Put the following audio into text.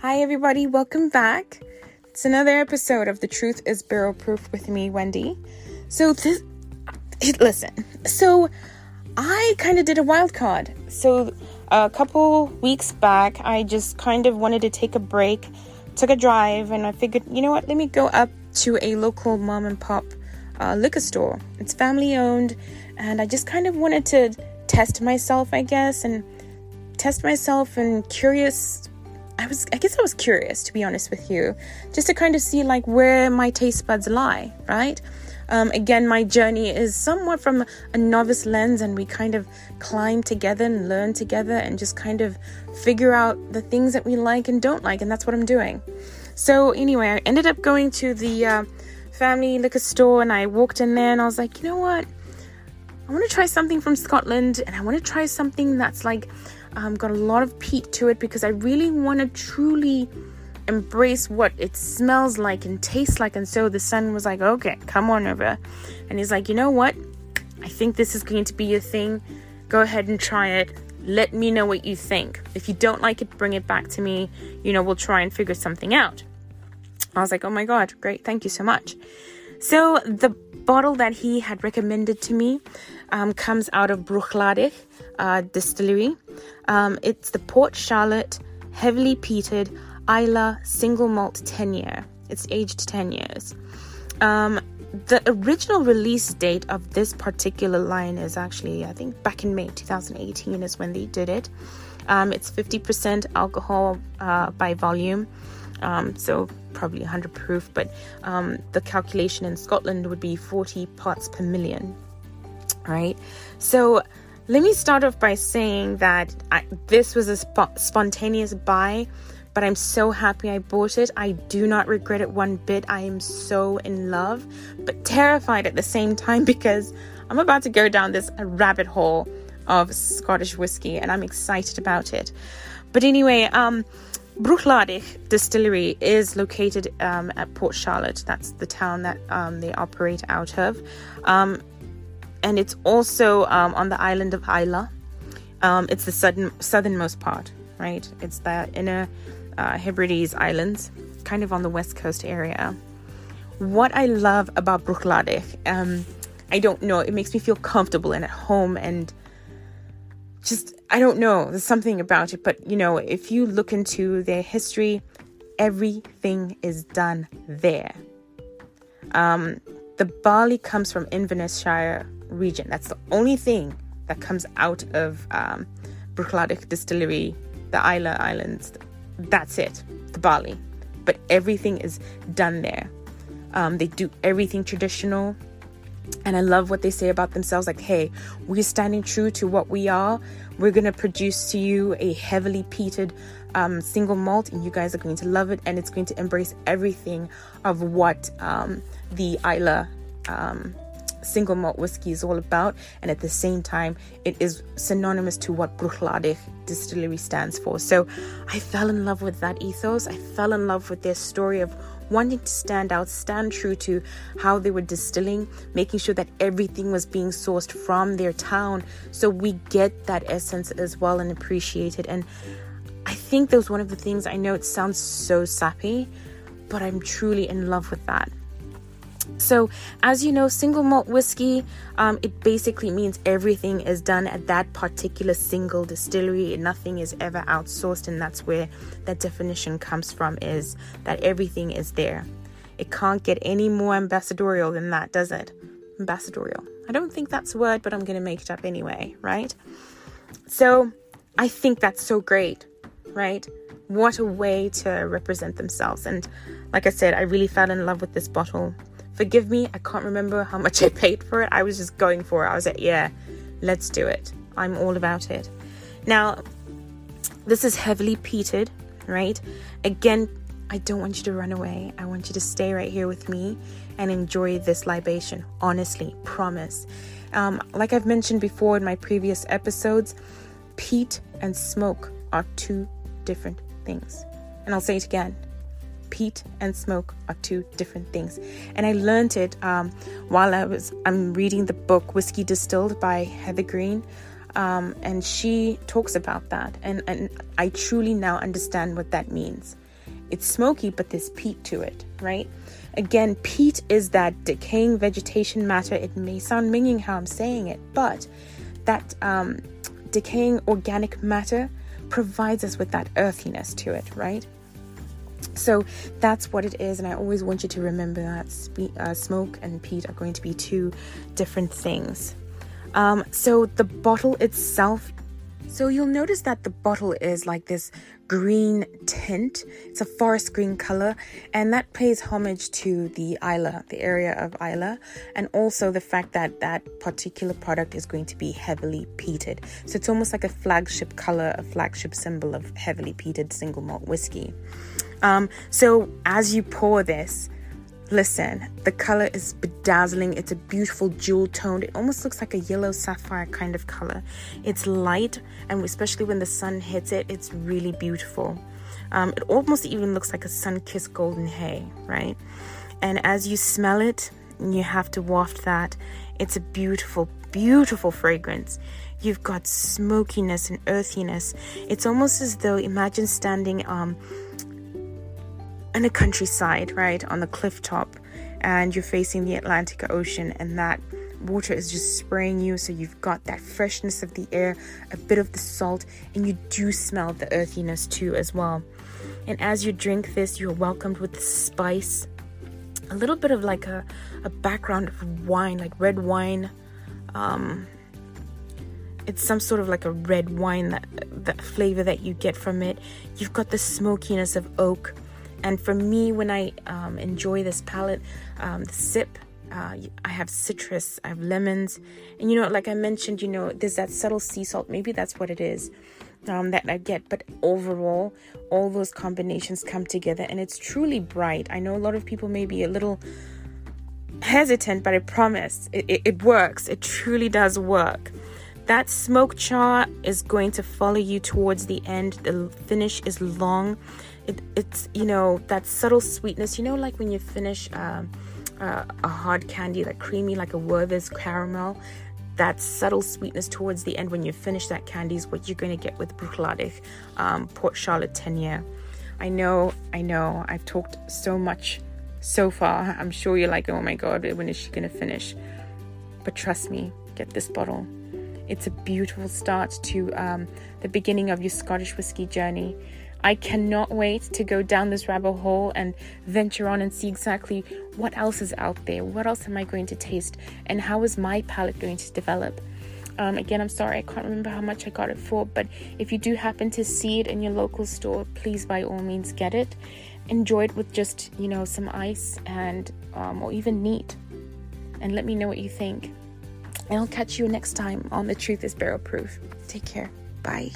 Hi everybody, welcome back. It's another episode of The Truth is Barrel Proof with me, Wendy. So I kind of did a wild card. So a couple weeks back, I just kind of wanted to take a break, took a drive, and I figured, you know what, let me go up to a local mom and pop liquor store. It's family owned, and I just kind of wanted to test myself, I guess, and I was curious, to be honest with you, just to kind of see like where my taste buds lie, right? Again, my journey is somewhat from a novice lens, and we kind of climb together and learn together and just kind of figure out the things that we like and don't like, and that's what I'm doing. So anyway, I ended up going to the family liquor store, and I walked in there and I was like, you know what? I want to try something from Scotland, and I want to try something that's like got a lot of peat to it, because I really want to truly embrace what it smells like and tastes like. And so the son was like, okay, come on over. And he's like, you know what? I think this is going to be your thing. Go ahead and try it. Let me know what you think. If you don't like it, bring it back to me. You know, we'll try and figure something out. I was like, oh my God, great. Thank you so much. So the bottle that he had recommended to me comes out of Bruichladdich distillery. It's the Port Charlotte heavily peated Islay single malt 10 year. It's aged 10 years. The original release date of this particular line is actually, I think, back in May 2018 is when they did it. It's 50% alcohol by volume, so probably 100 proof, but the calculation in Scotland would be 40 parts per million, right? So let me start off by saying that this was a spontaneous buy, but I'm so happy I bought it. I do not regret it one bit. I am so in love, but terrified at the same time, because I'm about to go down this rabbit hole of Scottish whiskey, and I'm excited about it. But anyway, Bruichladdich Distillery is located at Port Charlotte. That's the town that they operate out of. And it's also on the island of Islay. It's the southernmost part, right? It's the inner Hebrides Islands, kind of on the west coast area. What I love about Bruichladdich, I don't know, it makes me feel comfortable and at home, and just, I don't know, there's something about it. But, you know, if you look into their history, everything is done there. The barley comes from Inverness Shire region. That's the only thing that comes out of Bruichladdich Distillery, the Islay Islands. That's it, the barley. But everything is done there. They do everything traditional. And I love what they say about themselves. Like, hey, we're standing true to what we are. We're going to produce to you a heavily peated single malt, and you guys are going to love it. And it's going to embrace everything of what the Islay single malt whiskey is all about. And at the same time, it is synonymous to what Bruichladdich Distillery stands for. So I fell in love with that ethos. I fell in love with their story of wanting to stand out, stand true to how they were distilling, making sure that everything was being sourced from their town, so we get that essence as well and appreciate it. And I think that was one of the things, I know it sounds so sappy, but I'm truly in love with that. So as you know, single malt whiskey, it basically means everything is done at that particular single distillery. Nothing is ever outsourced, and that's where that definition comes from, is that everything is there. It can't get any more ambassadorial than that, does it? Ambassadorial. I don't think that's a word, but I'm going to make it up anyway, right? So I think that's so great, right? What a way to represent themselves. And like I said, I really fell in love with this bottle. Forgive me, I can't remember how much I paid for it. I was just going for it. I was like, yeah, let's do it. I'm all about it. Now, this is heavily peated, right? Again, I don't want you to run away. I want you to stay right here with me and enjoy this libation. Honestly, promise. Like I've mentioned before in my previous episodes, peat and smoke are two different things. And I'll say it again. Peat and smoke are two different things. And I learned it while I'm reading the book Whiskey Distilled by Heather Green, and she talks about that, and I truly now understand what that means. It's smoky, but there's peat to it, right? Again, peat is that decaying vegetation matter. It may sound minging how I'm saying it, but that decaying organic matter provides us with that earthiness to it, right? So that's what it is, and I always want you to remember that smoke and peat are going to be two different things. So the bottle itself, so you'll notice that the bottle is like this green tint. It's a forest green color, and that pays homage to the Islay, the area of Islay, and also the fact that that particular product is going to be heavily peated. So it's almost like a flagship color, a flagship symbol of heavily peated single malt whiskey. So as you pour this, listen, the color is bedazzling. It's a beautiful jewel toned. It almost looks like a yellow sapphire kind of color. It's light, and especially when the sun hits it, it's really beautiful. It almost even looks like a sun-kissed golden hay, right? And as you smell it, you have to waft that. It's a beautiful, beautiful fragrance. You've got smokiness and earthiness. It's almost as though, imagine standing in a countryside, right, on the cliff top, and you're facing the Atlantic Ocean, and that water is just spraying you, so you've got that freshness of the air, a bit of the salt, and you do smell the earthiness too as well. And as you drink this, you're welcomed with the spice, a little bit of like a background of wine, like red wine. It's some sort of like a red wine, that flavor that you get from it. You've got the smokiness of oak. And for me, when I enjoy this palette, sip, I have citrus, I have lemons. And, like I mentioned, there's that subtle sea salt. Maybe that's what it is that I get. But overall, all those combinations come together, and it's truly bright. I know a lot of people may be a little hesitant, but I promise it works. It truly does work. That smoke char is going to follow you towards the end. The finish is long. It's that subtle sweetness, like when you finish a hard candy, like creamy, like a Werther's caramel. That subtle sweetness towards the end when you finish that candy is what you're going to get with Bruichladdich, Port Charlotte 10 year. I know I've talked so much so far. I'm sure you're like, oh my god, when is she going to finish? But trust me, get this bottle. It's a beautiful start to the beginning of your Scottish whiskey journey. I cannot wait to go down this rabbit hole and venture on and see exactly what else is out there. What else am I going to taste, and how is my palate going to develop? Again, I'm sorry, I can't remember how much I got it for, but if you do happen to see it in your local store, please by all means get it. Enjoy it with just, some ice and or even neat. And let me know what you think. And I'll catch you next time on The Truth is Barrel Proof. Take care. Bye.